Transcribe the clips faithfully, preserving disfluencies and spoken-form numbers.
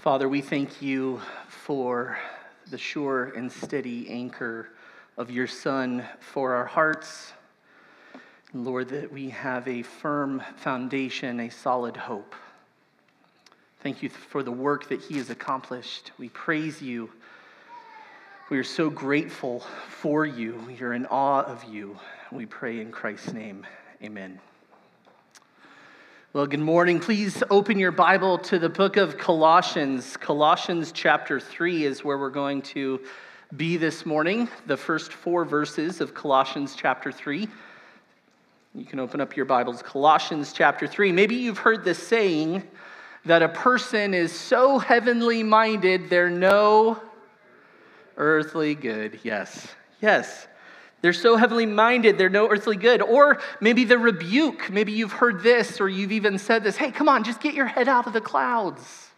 Father, we thank you for the sure and steady anchor of your Son for our hearts. Lord, that we have a firm foundation, a solid hope. Thank you for the work that he has accomplished. We praise you. We are so grateful for you. We are in awe of you. We pray in Christ's name. Amen. Well, good morning. Please open your Bible to the book of Colossians. Colossians chapter three is where we're going to be this morning. The first four verses of Colossians chapter three. You can open up your Bibles. Colossians chapter three. Maybe you've heard this saying that a person is so heavenly minded, they're no earthly good. Yes, yes. They're so heavenly minded, they're no earthly good. Or maybe the rebuke. Maybe you've heard this, or you've even said this. Hey, come on, just get your head out of the clouds.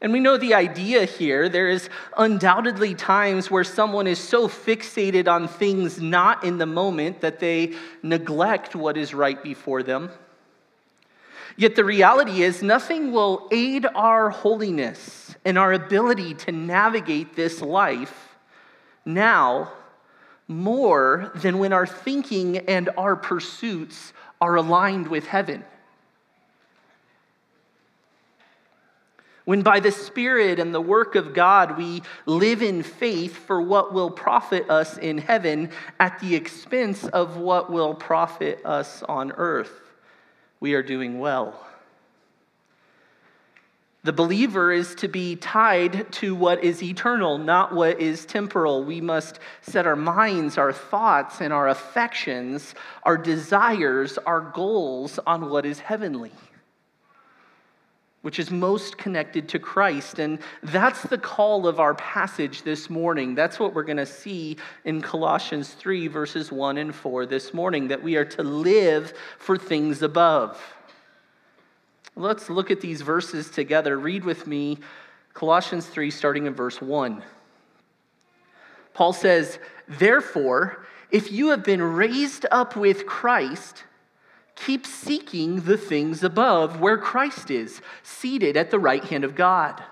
And we know the idea here. There is undoubtedly times where someone is so fixated on things not in the moment that they neglect what is right before them. Yet the reality is nothing will aid our holiness and our ability to navigate this life now more than when our thinking and our pursuits are aligned with heaven. When by the Spirit and the work of God we live in faith for what will profit us in heaven at the expense of what will profit us on earth, we are doing well. The believer is to be tied to what is eternal, not what is temporal. We must set our minds, our thoughts, and our affections, our desires, our goals on what is heavenly, which is most connected to Christ. And that's the call of our passage this morning. That's what we're going to see in Colossians three, verses one and four this morning, that we are to live for things above. Let's look at these verses together. Read with me Colossians three, starting in verse one. Paul says, "Therefore, if you have been raised up with Christ, keep seeking the things above, where Christ is, seated at the right hand of God.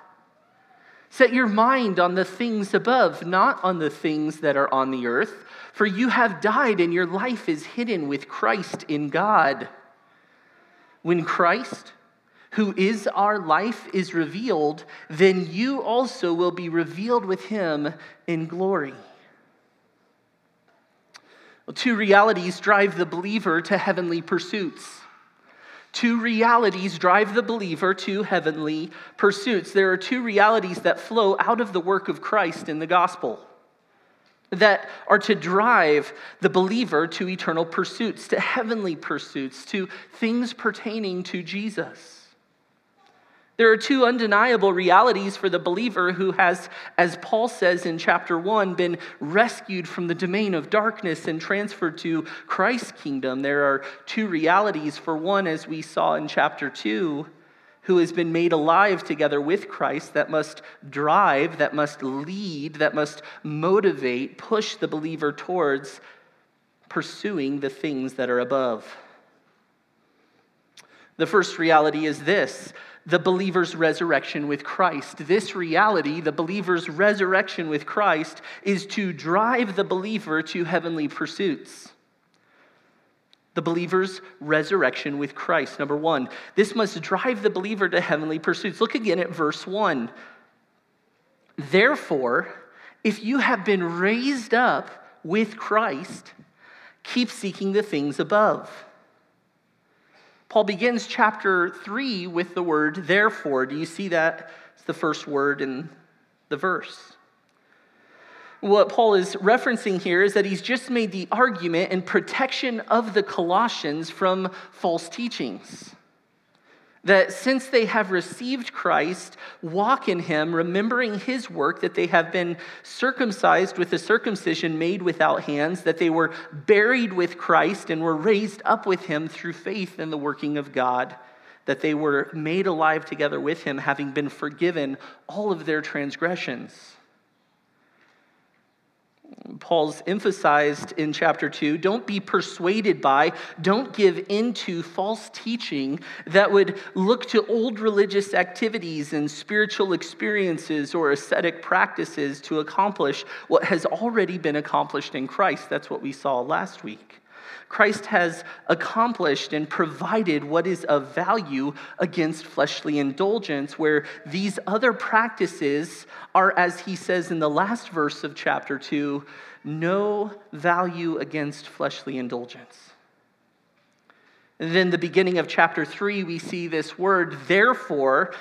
Set your mind on the things above, not on the things that are on the earth, for you have died and your life is hidden with Christ in God. When Christ, who is our life, is revealed, then you also will be revealed with him in glory." Well, two realities drive the believer to heavenly pursuits. Two realities drive the believer to heavenly pursuits. There are two realities that flow out of the work of Christ in the gospel that are to drive the believer to eternal pursuits, to heavenly pursuits, to things pertaining to Jesus. There are two undeniable realities for the believer who has, as Paul says in chapter one, been rescued from the domain of darkness and transferred to Christ's kingdom. There are two realities for one, as we saw in chapter two, who has been made alive together with Christ, that must drive, that must lead, that must motivate, push the believer towards pursuing the things that are above. The first reality is this: the believer's resurrection with Christ. This reality, the believer's resurrection with Christ, is to drive the believer to heavenly pursuits. The believer's resurrection with Christ. Number one, this must drive the believer to heavenly pursuits. Look again at verse one. "Therefore, if you have been raised up with Christ, keep seeking the things above." Paul begins chapter three with the word "therefore." Do you see that? It's the first word in the verse. What Paul is referencing here is that he's just made the argument in protection of the Colossians from false teachings. That since they have received Christ, walk in him, remembering his work, that they have been circumcised with a circumcision made without hands, that they were buried with Christ and were raised up with him through faith in the working of God, that they were made alive together with him, having been forgiven all of their transgressions. Paul's emphasized in chapter two, don't be persuaded by, don't give into false teaching that would look to old religious activities and spiritual experiences or ascetic practices to accomplish what has already been accomplished in Christ. That's what we saw last week. Christ has accomplished and provided what is of value against fleshly indulgence, where these other practices are, as he says in the last verse of chapter two, no value against fleshly indulgence. And then the beginning of chapter three, we see this word, therefore,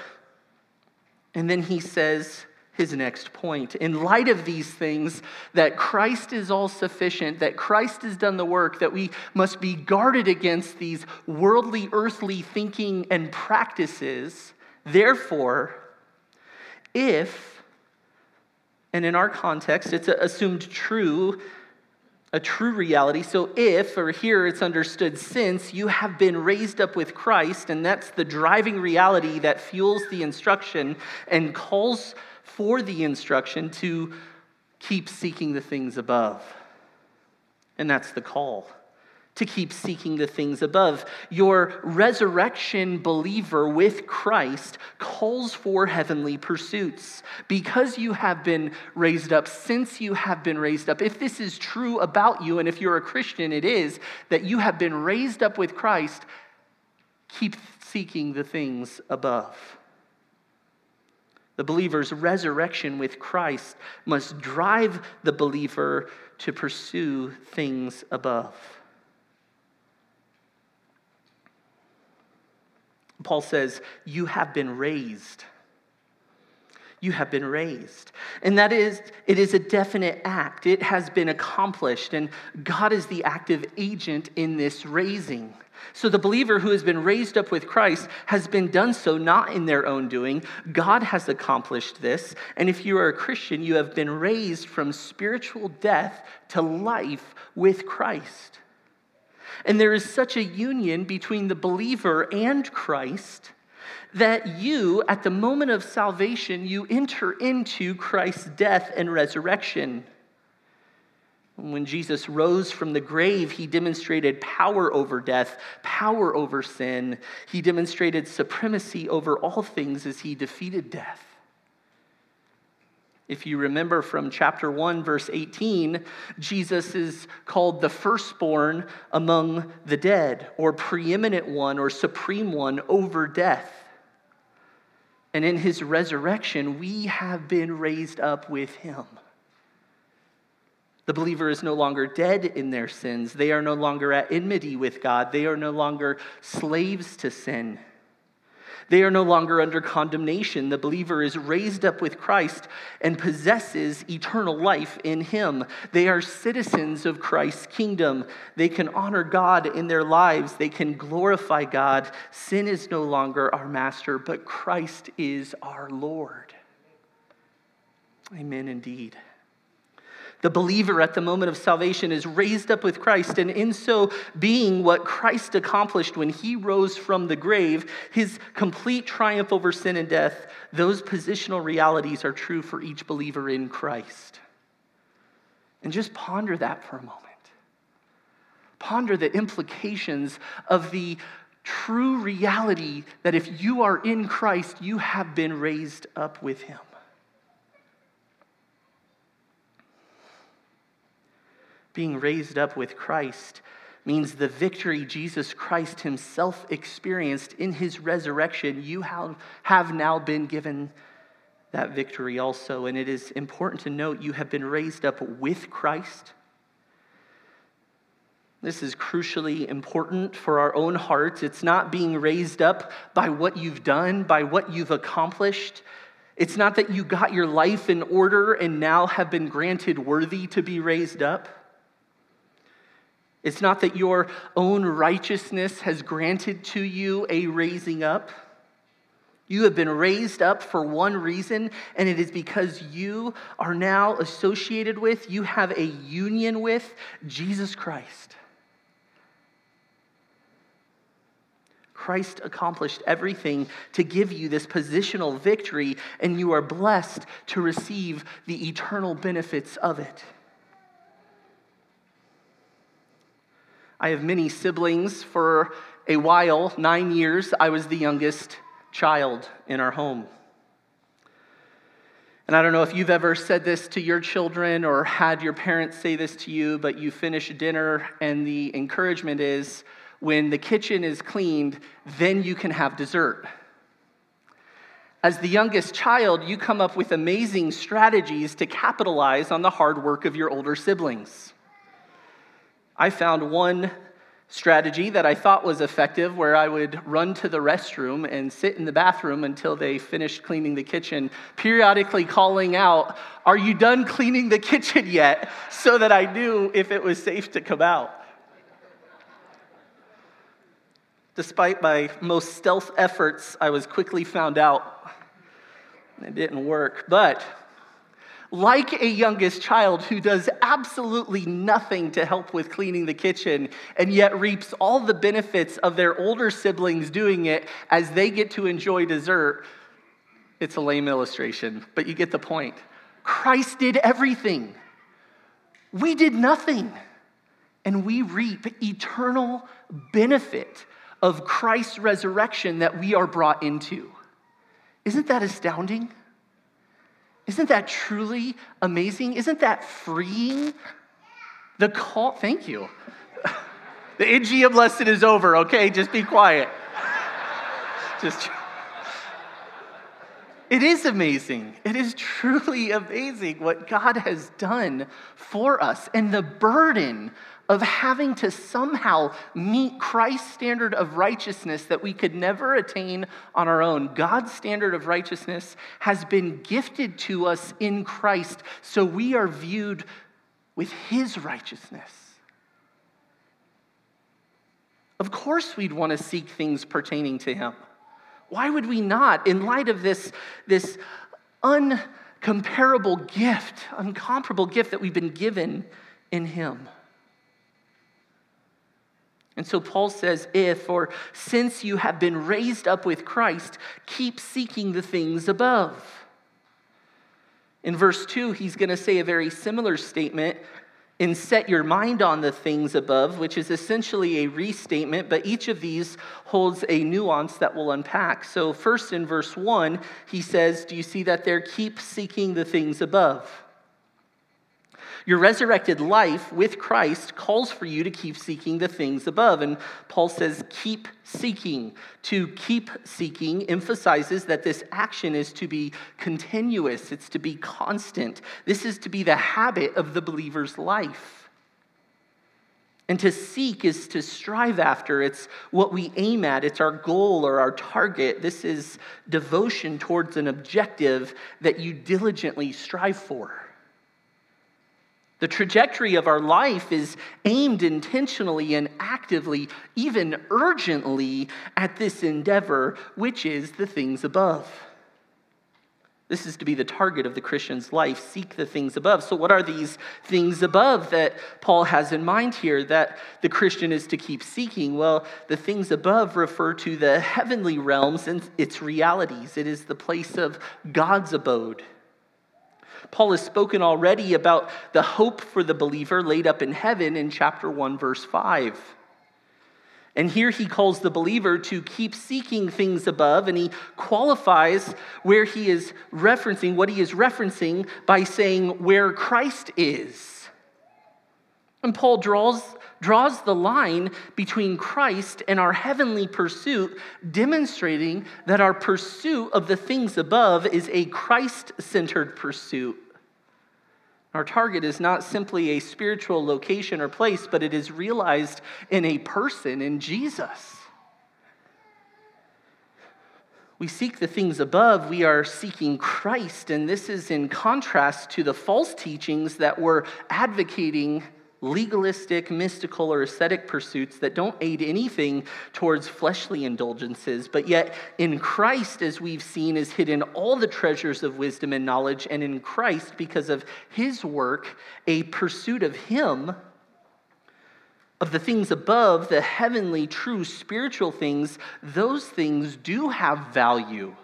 and then he says, his next point. In light of these things, that Christ is all sufficient, that Christ has done the work, that we must be guarded against these worldly, earthly thinking and practices. Therefore, if, and in our context, it's assumed true, a true reality. So if, or here it's understood since, you have been raised up with Christ, and that's the driving reality that fuels the instruction and calls for the instruction to keep seeking the things above. And that's the call, to keep seeking the things above. Your resurrection believer with Christ calls for heavenly pursuits. Because you have been raised up, since you have been raised up, if this is true about you, and if you're a Christian, it is, that you have been raised up with Christ, keep seeking the things above. The believer's resurrection with Christ must drive the believer to pursue things above. Paul says, you have been raised. You have been raised. And that is, it is a definite act. It has been accomplished, and God is the active agent in this raising. So the believer who has been raised up with Christ has been done so not in their own doing. God has accomplished this. And if you are a Christian, you have been raised from spiritual death to life with Christ. And there is such a union between the believer and Christ that you, at the moment of salvation, you enter into Christ's death and resurrection. When Jesus rose from the grave, he demonstrated power over death, power over sin. He demonstrated supremacy over all things as he defeated death. If you remember from chapter one, verse eighteen, Jesus is called the firstborn among the dead, or preeminent one, or supreme one over death. And in his resurrection, we have been raised up with him. The believer is no longer dead in their sins. They are no longer at enmity with God. They are no longer slaves to sin. They are no longer under condemnation. The believer is raised up with Christ and possesses eternal life in him. They are citizens of Christ's kingdom. They can honor God in their lives. They can glorify God. Sin is no longer our master, but Christ is our Lord. Amen indeed. The believer at the moment of salvation is raised up with Christ, and in so being, what Christ accomplished when he rose from the grave, his complete triumph over sin and death, those positional realities are true for each believer in Christ. And just ponder that for a moment. Ponder the implications of the true reality that if you are in Christ, you have been raised up with him. Being raised up with Christ means the victory Jesus Christ himself experienced in his resurrection. You have now been given that victory also. And it is important to note you have been raised up with Christ. This is crucially important for our own hearts. It's not being raised up by what you've done, by what you've accomplished. It's not that you got your life in order and now have been granted worthy to be raised up. It's not that your own righteousness has granted to you a raising up. You have been raised up for one reason, and it is because you are now associated with, you have a union with Jesus Christ. Christ accomplished everything to give you this positional victory, and you are blessed to receive the eternal benefits of it. I have many siblings. For a while, nine years, I was the youngest child in our home. And I don't know if you've ever said this to your children or had your parents say this to you, but you finish dinner and the encouragement is, when the kitchen is cleaned, then you can have dessert. As the youngest child, you come up with amazing strategies to capitalize on the hard work of your older siblings. I found one strategy that I thought was effective, where I would run to the restroom and sit in the bathroom until they finished cleaning the kitchen, periodically calling out, "Are you done cleaning the kitchen yet?" so that I knew if it was safe to come out. Despite my most stealth efforts, I was quickly found out. It didn't work, but like a youngest child who does absolutely nothing to help with cleaning the kitchen and yet reaps all the benefits of their older siblings doing it as they get to enjoy dessert, it's a lame illustration, but you get the point. Christ did everything. We did nothing, and we reap eternal benefit of Christ's resurrection that we are brought into. Isn't that astounding? Isn't that truly amazing? Isn't that freeing? The call, thank you. The N G M lesson is over, okay? Just be quiet. Just. It is amazing. It is truly amazing what God has done for us, and the burden of having to somehow meet Christ's standard of righteousness that we could never attain on our own. God's standard of righteousness has been gifted to us in Christ, so we are viewed with his righteousness. Of course we'd want to seek things pertaining to him. Why would we not, in light of this, this uncomparable gift, incomparable gift that we've been given in him? And so Paul says, if or since you have been raised up with Christ, keep seeking the things above. In verse two, he's going to say a very similar statement, and set your mind on the things above, which is essentially a restatement, but each of these holds a nuance that we'll unpack. So first in verse one, he says, do you see that there? Keep seeking the things above. Your resurrected life with Christ calls for you to keep seeking the things above. And Paul says, keep seeking. To keep seeking emphasizes that this action is to be continuous. It's to be constant. This is to be the habit of the believer's life. And to seek is to strive after. It's what we aim at. It's our goal or our target. This is devotion towards an objective that you diligently strive for. The trajectory of our life is aimed intentionally and actively, even urgently, at this endeavor, which is the things above. This is to be the target of the Christian's life. Seek the things above. So what are these things above that Paul has in mind here that the Christian is to keep seeking? Well, the things above refer to the heavenly realms and its realities. It is the place of God's abode. Paul has spoken already about the hope for the believer laid up in heaven in chapter one, verse five. And here he calls the believer to keep seeking things above, and he qualifies where he is referencing, what he is referencing by saying where Christ is. And Paul draws, draws the line between Christ and our heavenly pursuit, demonstrating that our pursuit of the things above is a Christ-centered pursuit. Our target is not simply a spiritual location or place, but it is realized in a person, in Jesus. We seek the things above, we are seeking Christ, and this is in contrast to the false teachings that were advocating legalistic, mystical, or ascetic pursuits that don't aid anything towards fleshly indulgences, but yet in Christ, as we've seen, is hidden all the treasures of wisdom and knowledge, and in Christ, because of his work, a pursuit of him, of the things above, the heavenly, true, spiritual things, those things do have value,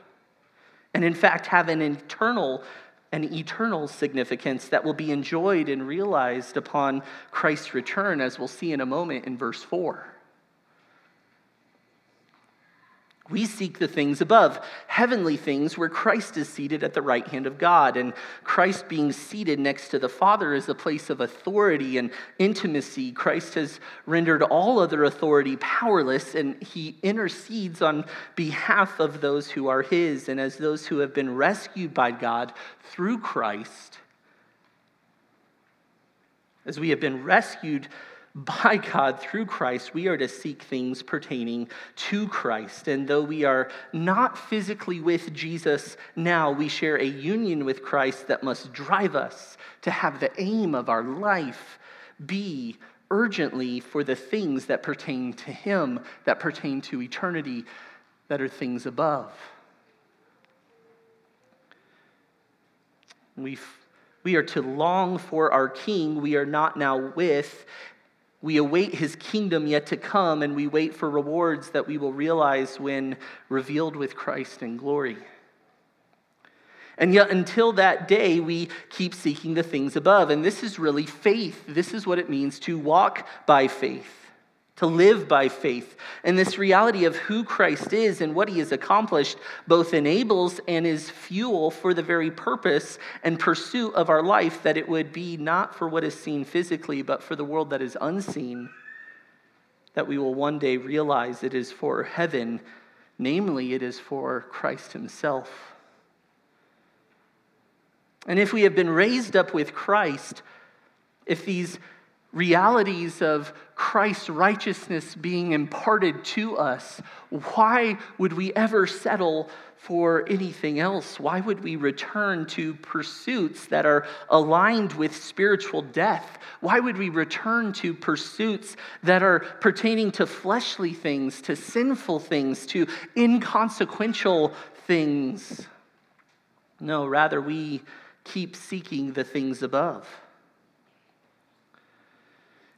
and in fact have an eternal an eternal significance that will be enjoyed and realized upon Christ's return, as we'll see in a moment in verse four. We seek the things above, heavenly things where Christ is seated at the right hand of God. And Christ being seated next to the Father is a place of authority and intimacy. Christ has rendered all other authority powerless, and he intercedes on behalf of those who are his. And as those who have been rescued by God through Christ, as we have been rescued by God through Christ, we are to seek things pertaining to Christ. And though we are not physically with Jesus now, we share a union with Christ that must drive us to have the aim of our life be urgently for the things that pertain to him, that pertain to eternity, that are things above. We we are to long for our King. We are not now with We await his kingdom yet to come, and we wait for rewards that we will realize when revealed with Christ in glory. And yet until that day, we keep seeking the things above. And this is really faith. This is what it means to walk by faith, to live by faith. And this reality of who Christ is and what he has accomplished both enables and is fuel for the very purpose and pursuit of our life, that it would be not for what is seen physically, but for the world that is unseen, that we will one day realize it is for heaven, namely it is for Christ himself. And if we have been raised up with Christ, if these realities of Christ's righteousness being imparted to us, why would we ever settle for anything else? Why would we return to pursuits that are aligned with spiritual death? Why would we return to pursuits that are pertaining to fleshly things, to sinful things, to inconsequential things? No, rather we keep seeking the things above.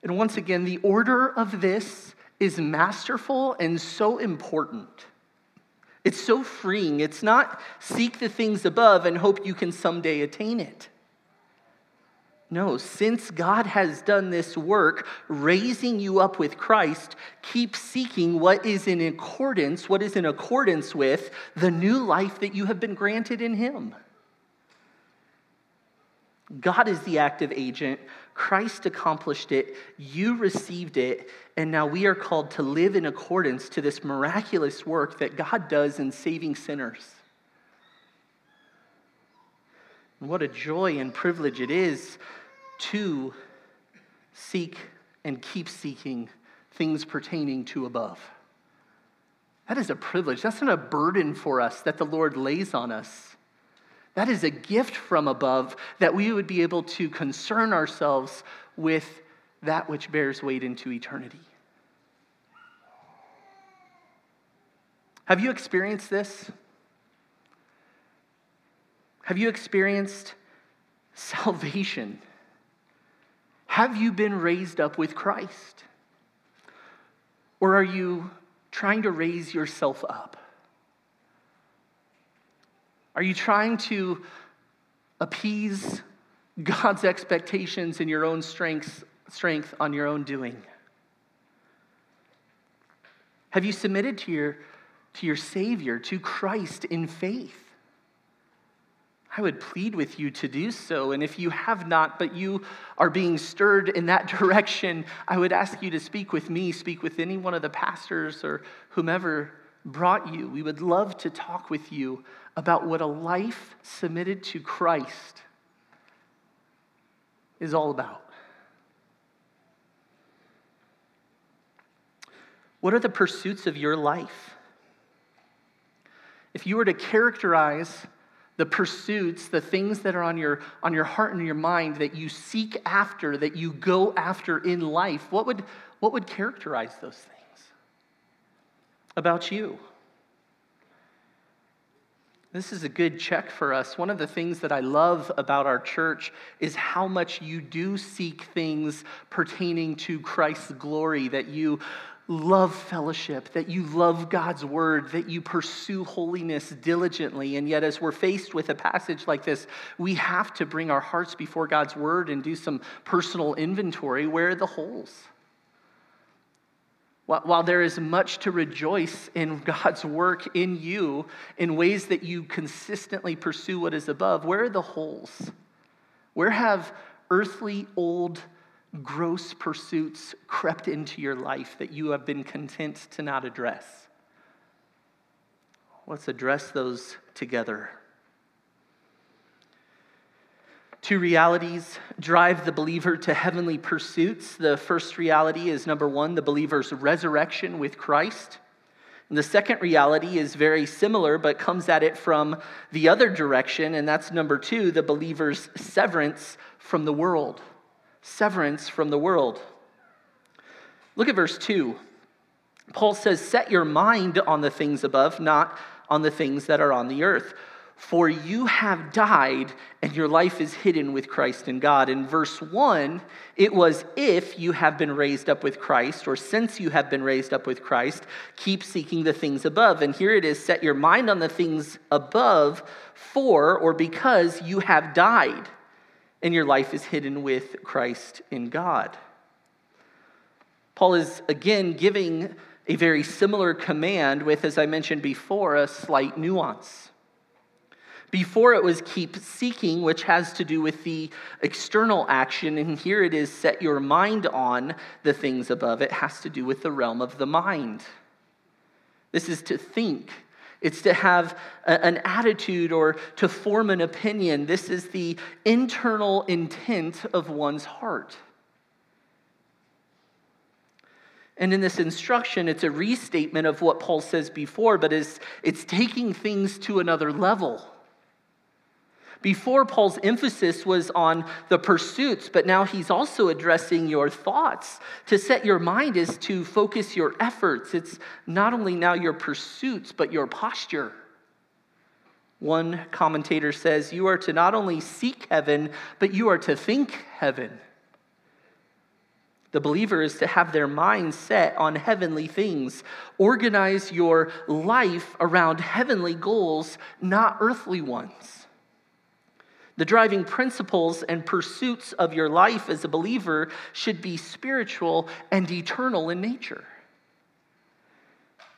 And once again, the order of this is masterful and so important. It's so freeing. It's not seek the things above and hope you can someday attain it. No, since God has done this work, raising you up with Christ, keep seeking what is in accordance, what is in accordance with the new life that you have been granted in him. God is the active agent. Christ accomplished it. You received it. And now we are called to live in accordance to this miraculous work that God does in saving sinners. And what a joy and privilege it is to seek and keep seeking things pertaining to above. That is a privilege. That's not a burden for us that the Lord lays on us. That is a gift from above, that we would be able to concern ourselves with that which bears weight into eternity. Have you experienced this? Have you experienced salvation? Have you been raised up with Christ? Or are you trying to raise yourself up? Are you trying to appease God's expectations in your own strength, strength on your own doing? Have you submitted to your, to your Savior, to Christ in faith? I would plead with you to do so. And if you have not, but you are being stirred in that direction, I would ask you to speak with me, speak with any one of the pastors or whomever brought you. We would love to talk with you about what a life submitted to Christ is all about. What are the pursuits of your life? If you were to characterize the pursuits, the things that are on your, on your heart and your mind that you seek after, that you go after in life, what would, what would characterize those things about you? This is a good check for us. One of the things that I love about our church is how much you do seek things pertaining to Christ's glory, that you love fellowship, that you love God's word, that you pursue holiness diligently. And yet as we're faced with a passage like this, we have to bring our hearts before God's word and do some personal inventory. Where are the holes? While there is much to rejoice in God's work in you in ways that you consistently pursue what is above, where are the holes? Where have earthly, old, gross pursuits crept into your life that you have been content to not address? Let's address those together. Two realities drive the believer to heavenly pursuits. The first reality is, number one, the believer's resurrection with Christ. And the second reality is very similar, but comes at it from the other direction, and that's number two, the believer's severance from the world. Severance from the world. Look at verse two. Paul says, "Set your mind on the things above, not on the things that are on the earth. For you have died, and your life is hidden with Christ in God." In verse one, it was, if you have been raised up with Christ, or since you have been raised up with Christ, keep seeking the things above. And here it is, set your mind on the things above, for or because you have died, and your life is hidden with Christ in God. Paul is again giving a very similar command with, as I mentioned before, a slight nuance. Before it was keep seeking, which has to do with the external action, and here it is set your mind on the things above. It has to do with the realm of the mind. This is to think. It's to have a, an attitude or to form an opinion. This is the internal intent of one's heart. And in this instruction, it's a restatement of what Paul says before, but it's, it's taking things to another level. Before, Paul's emphasis was on the pursuits, but now he's also addressing your thoughts. To set your mind is to focus your efforts. It's not only now your pursuits, but your posture. One commentator says, you are to not only seek heaven, but you are to think heaven. The believer is to have their mind set on heavenly things. Organize your life around heavenly goals, not earthly ones. The driving principles and pursuits of your life as a believer should be spiritual and eternal in nature.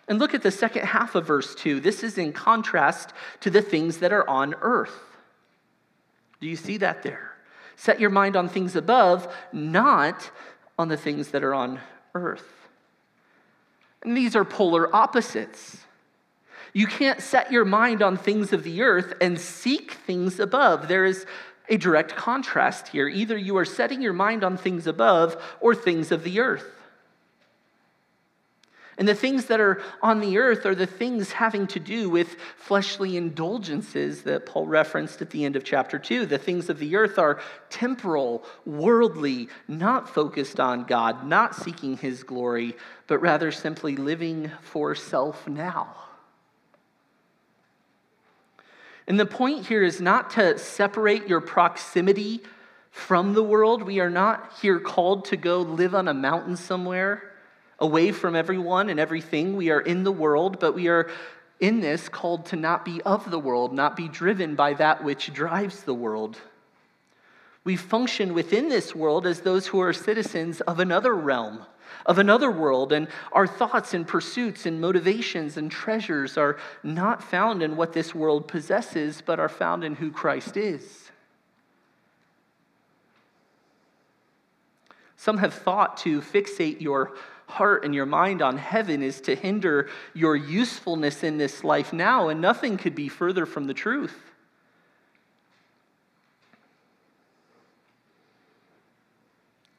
And look at the second half of verse two. This is in contrast to the things that are on earth. Do you see that there? Set your mind on things above, not on the things that are on earth. And these are polar opposites. You can't set your mind on things of the earth and seek things above. There is a direct contrast here. Either you are setting your mind on things above or things of the earth. And the things that are on the earth are the things having to do with fleshly indulgences that Paul referenced at the end of chapter two. The things of the earth are temporal, worldly, not focused on God, not seeking his glory, but rather simply living for self now. And the point here is not to separate your proximity from the world. We are not here called to go live on a mountain somewhere, away from everyone and everything. We are in the world, but we are in this called to not be of the world, not be driven by that which drives the world. We function within this world as those who are citizens of another realm, of another world, and our thoughts and pursuits and motivations and treasures are not found in what this world possesses, but are found in who Christ is. Some have thought to fixate your heart and your mind on heaven is to hinder your usefulness in this life now, and nothing could be further from the truth.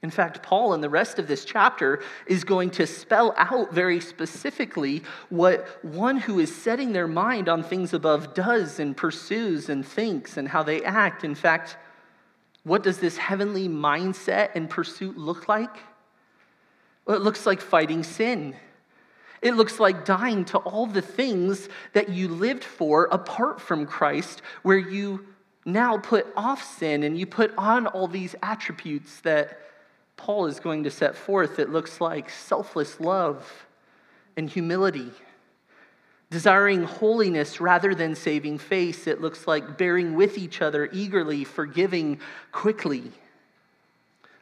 In fact, Paul in the rest of this chapter is going to spell out very specifically what one who is setting their mind on things above does and pursues and thinks and how they act. In fact, what does this heavenly mindset and pursuit look like? Well, it looks like fighting sin. It looks like dying to all the things that you lived for apart from Christ, where you now put off sin and you put on all these attributes that Paul is going to set forth that looks like selfless love and humility, desiring holiness rather than saving face. It looks like bearing with each other eagerly, forgiving quickly,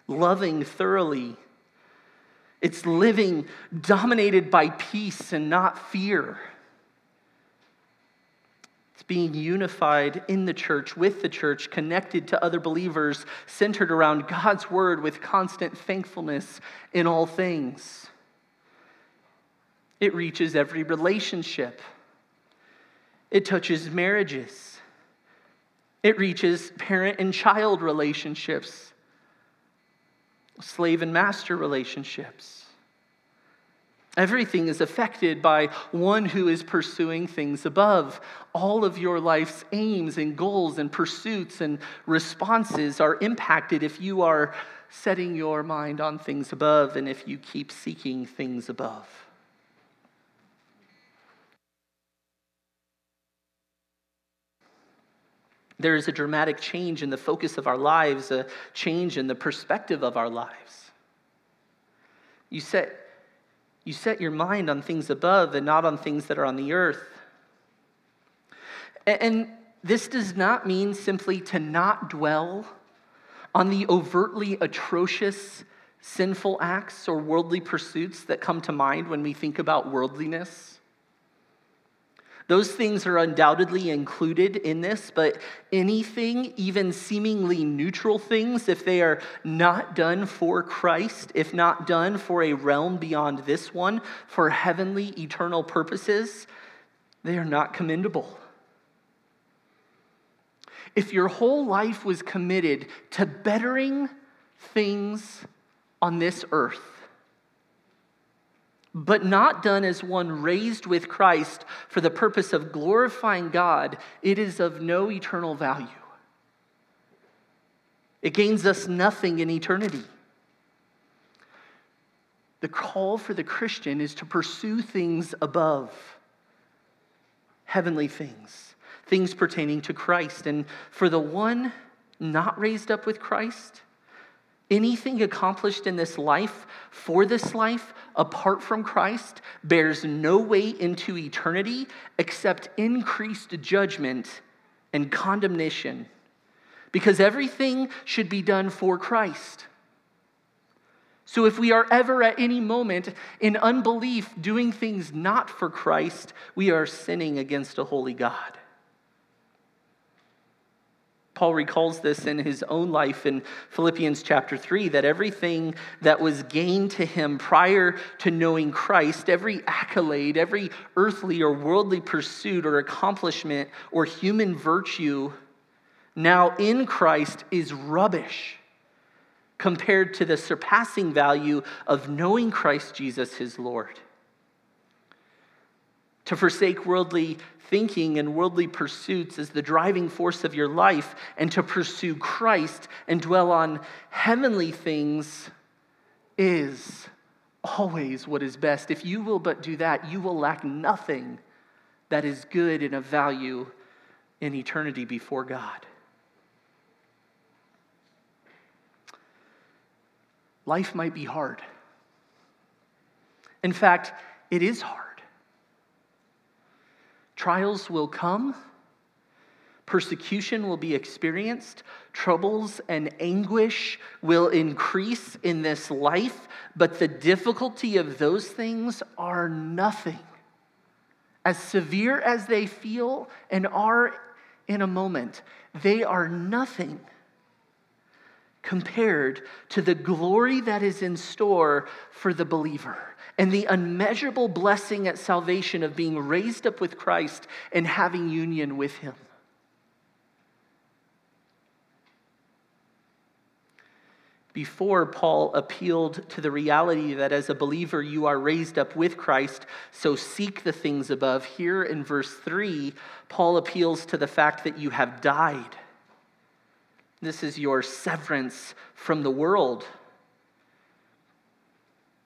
loving thoroughly. It's living dominated by peace and not fear. It's being unified in the church, with the church, connected to other believers, centered around God's word with constant thankfulness in all things. It reaches every relationship. It touches marriages. It reaches parent and child relationships, slave and master relationships. Everything is affected by one who is pursuing things above. All of your life's aims and goals and pursuits and responses are impacted if you are setting your mind on things above and if you keep seeking things above. There is a dramatic change in the focus of our lives, a change in the perspective of our lives. You set, you set your mind on things above and not on things that are on the earth. And this does not mean simply to not dwell on the overtly atrocious, sinful acts or worldly pursuits that come to mind when we think about worldliness. Those things are undoubtedly included in this, but anything, even seemingly neutral things, if they are not done for Christ, if not done for a realm beyond this one, for heavenly, eternal purposes, they are not commendable. If your whole life was committed to bettering things on this earth, but not done as one raised with Christ for the purpose of glorifying God, it is of no eternal value. It gains us nothing in eternity. The call for the Christian is to pursue things above, heavenly things, things pertaining to Christ. And for the one not raised up with Christ, anything accomplished in this life, for this life, apart from Christ, bears no weight into eternity except increased judgment and condemnation, because everything should be done for Christ. So if we are ever at any moment in unbelief doing things not for Christ, we are sinning against a holy God. Paul recalls this in his own life in Philippians chapter three, that everything that was gained to him prior to knowing Christ, every accolade, every earthly or worldly pursuit or accomplishment or human virtue, now in Christ is rubbish compared to the surpassing value of knowing Christ Jesus his Lord. To forsake worldly thinking and worldly pursuits as the driving force of your life, and to pursue Christ and dwell on heavenly things is always what is best. If you will but do that, you will lack nothing that is good and of value in eternity before God. Life might be hard. In fact, it is hard. Trials will come, persecution will be experienced, troubles and anguish will increase in this life, but the difficulty of those things are nothing. As severe as they feel and are in a moment, they are nothing compared to the glory that is in store for the believer, and the unmeasurable blessing at salvation of being raised up with Christ and having union with him. Before, Paul appealed to the reality that as a believer you are raised up with Christ, so seek the things above. Here in verse three, Paul appeals to the fact that you have died. This is your severance from the world.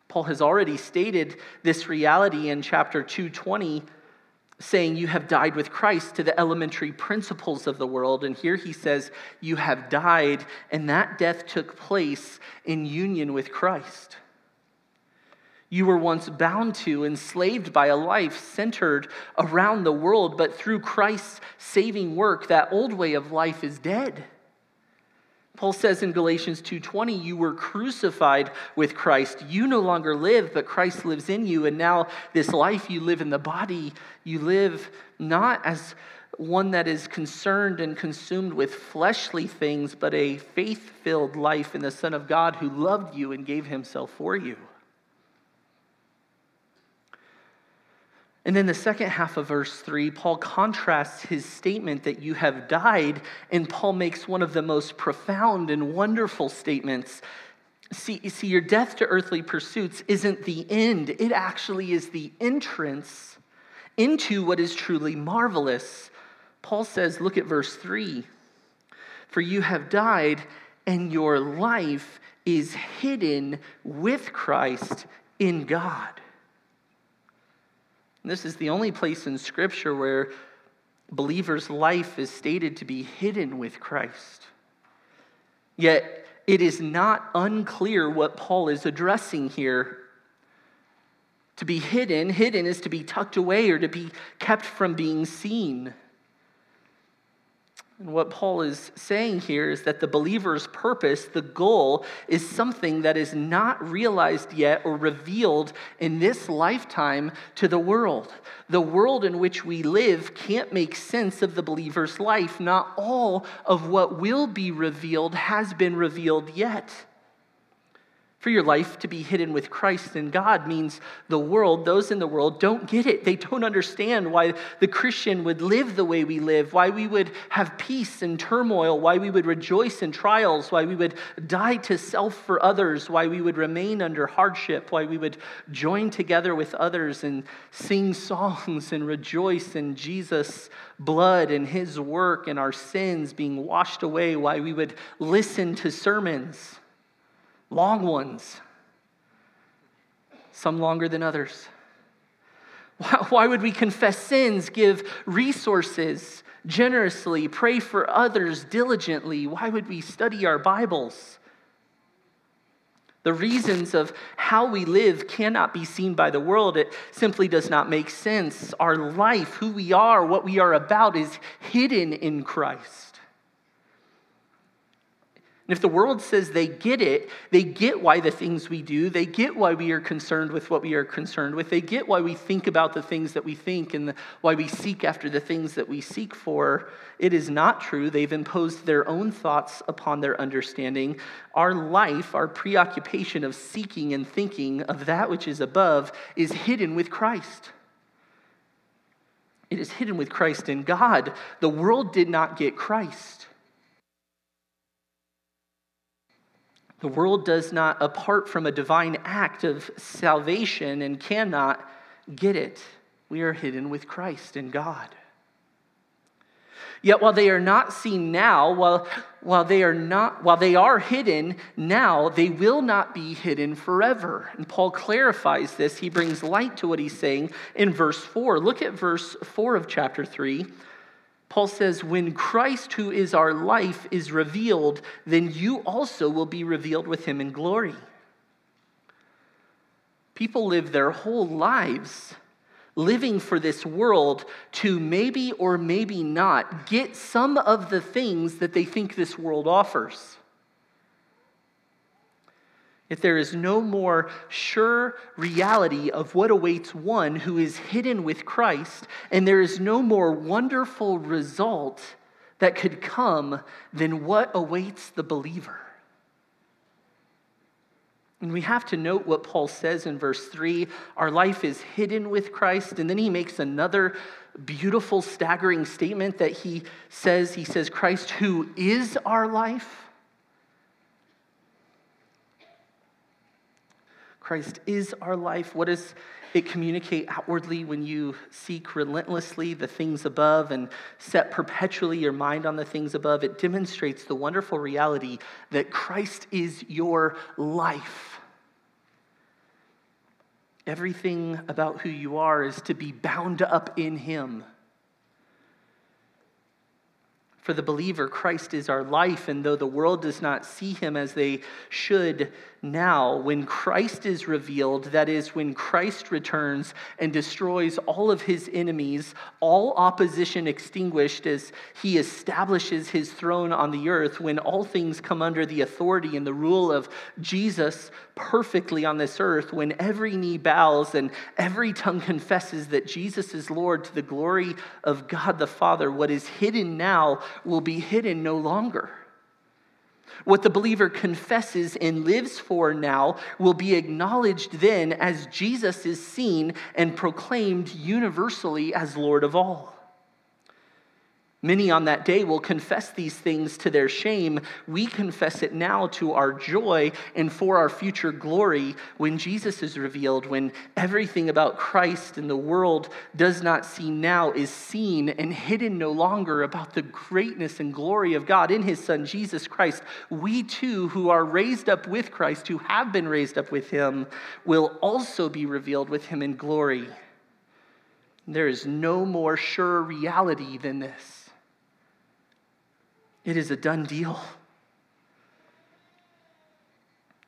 Paul has already stated this reality in chapter two twenty, saying you have died with Christ to the elementary principles of the world. And here he says, you have died, and that death took place in union with Christ. You were once bound to, enslaved by a life centered around the world, but through Christ's saving work, that old way of life is dead. Paul says in Galatians two twenty, you were crucified with Christ. You no longer live, but Christ lives in you. And now this life you live in the body, you live not as one that is concerned and consumed with fleshly things, but a faith-filled life in the Son of God who loved you and gave himself for you. And then the second half of verse three, Paul contrasts his statement that you have died, and Paul makes one of the most profound and wonderful statements. See, see, your death to earthly pursuits isn't the end. It actually is the entrance into what is truly marvelous. Paul says, look at verse three, for you have died, and your life is hidden with Christ in God. This is the only place in Scripture where believers' life is stated to be hidden with Christ. Yet, it is not unclear what Paul is addressing here. To be hidden, hidden is to be tucked away or to be kept from being seen. And what Paul is saying here is that the believer's purpose, the goal, is something that is not realized yet or revealed in this lifetime to the world. The world in which we live can't make sense of the believer's life. Not all of what will be revealed has been revealed yet. For your life to be hidden with Christ in God means the world, those in the world, don't get it. They don't understand why the Christian would live the way we live, why we would have peace in turmoil, why we would rejoice in trials, why we would die to self for others, why we would remain under hardship, why we would join together with others and sing songs and rejoice in Jesus' blood and his work and our sins being washed away, why we would listen to sermons. Long ones, some longer than others. Why, why would we confess sins, give resources generously, pray for others diligently? Why would we study our Bibles? The reasons of how we live cannot be seen by the world. It simply does not make sense. Our life, who we are, what we are about is hidden in Christ. And if the world says they get it, they get why the things we do, they get why we are concerned with what we are concerned with, they get why we think about the things that we think and the, why we seek after the things that we seek for. It is not true. They've imposed their own thoughts upon their understanding. Our life, our preoccupation of seeking and thinking of that which is above is hidden with Christ. It is hidden with Christ in God. The world did not get Christ. The world does not, apart from a divine act of salvation, and cannot get it. We are hidden with Christ in God. Yet while they are not seen now, while, while they are not, while they are hidden now, they will not be hidden forever. And Paul clarifies this. He brings light to what he's saying in verse four. Look at verse four of chapter three. Paul says, when Christ, who is our life, is revealed, then you also will be revealed with him in glory. People live their whole lives living for this world to maybe or maybe not get some of the things that they think this world offers. If there is no more sure reality of what awaits one who is hidden with Christ, and there is no more wonderful result that could come than what awaits the believer. And we have to note what Paul says in verse three, our life is hidden with Christ, and then he makes another beautiful, staggering statement that he says, he says, Christ who is our life. Christ is our life. What does it communicate outwardly when you seek relentlessly the things above and set perpetually your mind on the things above? It demonstrates the wonderful reality that Christ is your life. Everything about who you are is to be bound up in him. For the believer, Christ is our life, and though the world does not see him as they should now, when Christ is revealed, that is, when Christ returns and destroys all of his enemies, all opposition extinguished as he establishes his throne on the earth, when all things come under the authority and the rule of Jesus perfectly on this earth, when every knee bows and every tongue confesses that Jesus is Lord to the glory of God the Father, what is hidden now will be hidden no longer. What the believer confesses and lives for now will be acknowledged then as Jesus is seen and proclaimed universally as Lord of all. Many on that day will confess these things to their shame. We confess it now to our joy and for our future glory when Jesus is revealed, when everything about Christ and the world does not see now is seen and hidden no longer about the greatness and glory of God in his Son, Jesus Christ. We too, who are raised up with Christ, who have been raised up with him, will also be revealed with him in glory. There is no more sure reality than this. It is a done deal.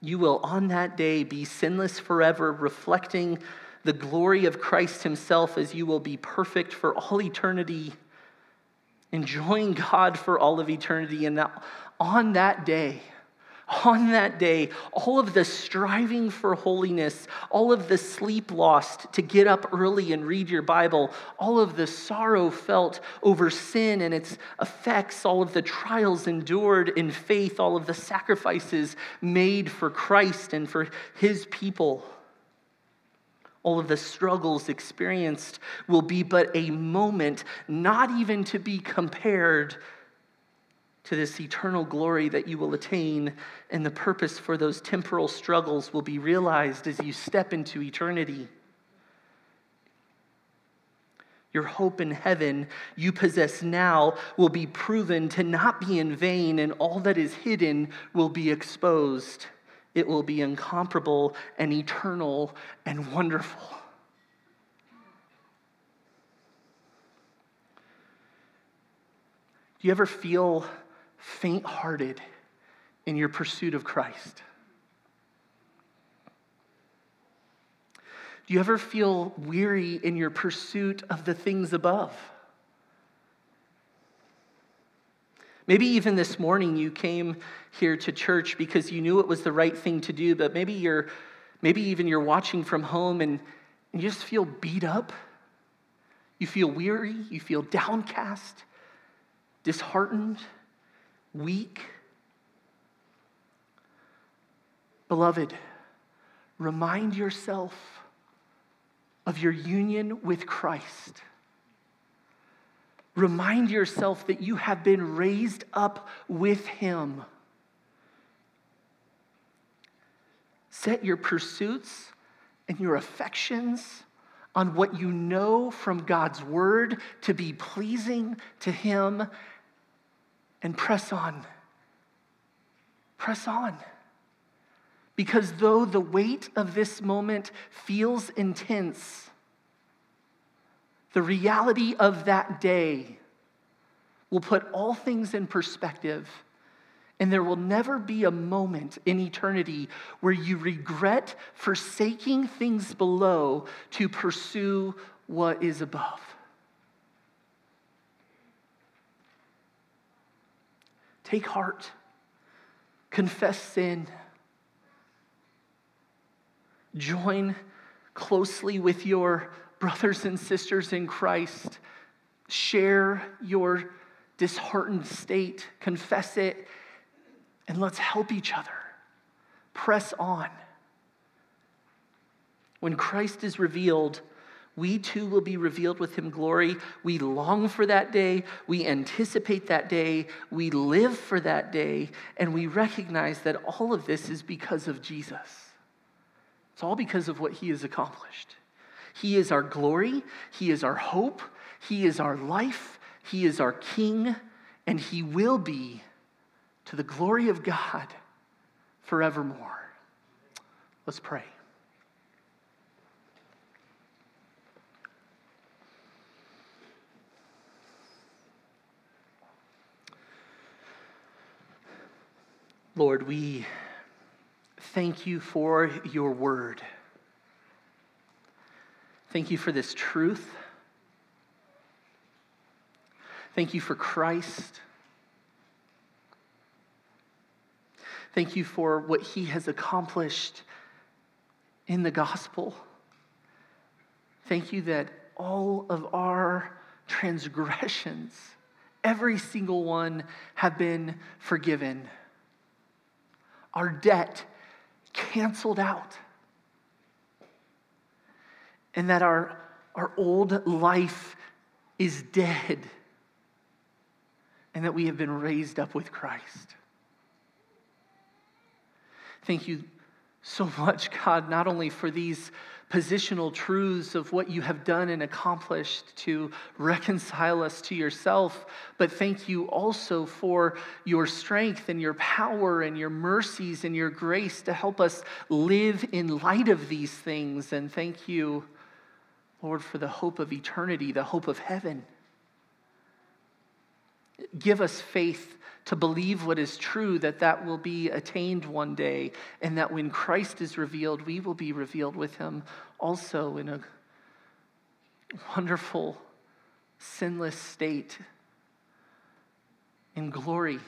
You will on that day be sinless forever, reflecting the glory of Christ himself, as you will be perfect for all eternity, enjoying God for all of eternity. And that on that day, on that day, all of the striving for holiness, all of the sleep lost to get up early and read your Bible, all of the sorrow felt over sin and its effects, all of the trials endured in faith, all of the sacrifices made for Christ and for his people, all of the struggles experienced will be but a moment, not even to be compared to this eternal glory that you will attain, and the purpose for those temporal struggles will be realized as you step into eternity. Your hope in heaven you possess now will be proven to not be in vain, and all that is hidden will be exposed. It will be incomparable and eternal and wonderful. Do you ever feel faint-hearted in your pursuit of Christ? Do you ever feel weary in your pursuit of the things above? Maybe even this morning you came here to church because you knew it was the right thing to do, but maybe you're, maybe even you're watching from home and you just feel beat up. You feel weary, you feel downcast, disheartened, weak. Beloved, remind yourself of your union with Christ. Remind yourself that you have been raised up with him. Set your pursuits and your affections on what you know from God's word to be pleasing to him, and press on. Press on. Because though the weight of this moment feels intense, the reality of that day will put all things in perspective, and there will never be a moment in eternity where you regret forsaking things below to pursue what is above. Take heart. Confess sin. Join closely with your brothers and sisters in Christ. Share your disheartened state. Confess it. And let's help each other. Press on. When Christ is revealed, we too will be revealed with him glory. We long for that day. We anticipate that day. We live for that day. And we recognize that all of this is because of Jesus. It's all because of what he has accomplished. He is our glory. He is our hope. He is our life. He is our King. And he will be, to the glory of God, forevermore. Let's pray. Lord, we thank you for your word. Thank you for this truth. Thank you for Christ. Thank you for what he has accomplished in the gospel. Thank you that all of our transgressions, every single one, have been forgiven. Our debt canceled out. And that our, our old life is dead. And that we have been raised up with Christ. Thank you so much, God, not only for these positional truths of what you have done and accomplished to reconcile us to yourself, but thank you also for your strength and your power and your mercies and your grace to help us live in light of these things. And thank you, Lord, for the hope of eternity, the hope of heaven. Give us faith to believe what is true, that that will be attained one day, and that when Christ is revealed, we will be revealed with him also in a wonderful, sinless state in glory.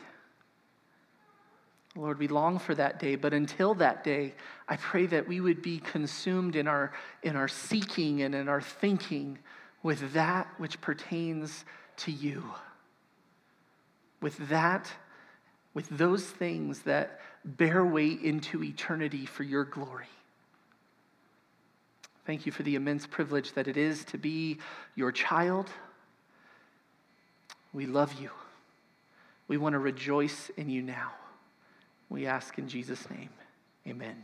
Lord, we long for that day, but until that day, I pray that we would be consumed in our, in our seeking and in our thinking with that which pertains to you. With that, with those things that bear weight into eternity for your glory. Thank you for the immense privilege that it is to be your child. We love you. We want to rejoice in you now. We ask in Jesus' name, amen.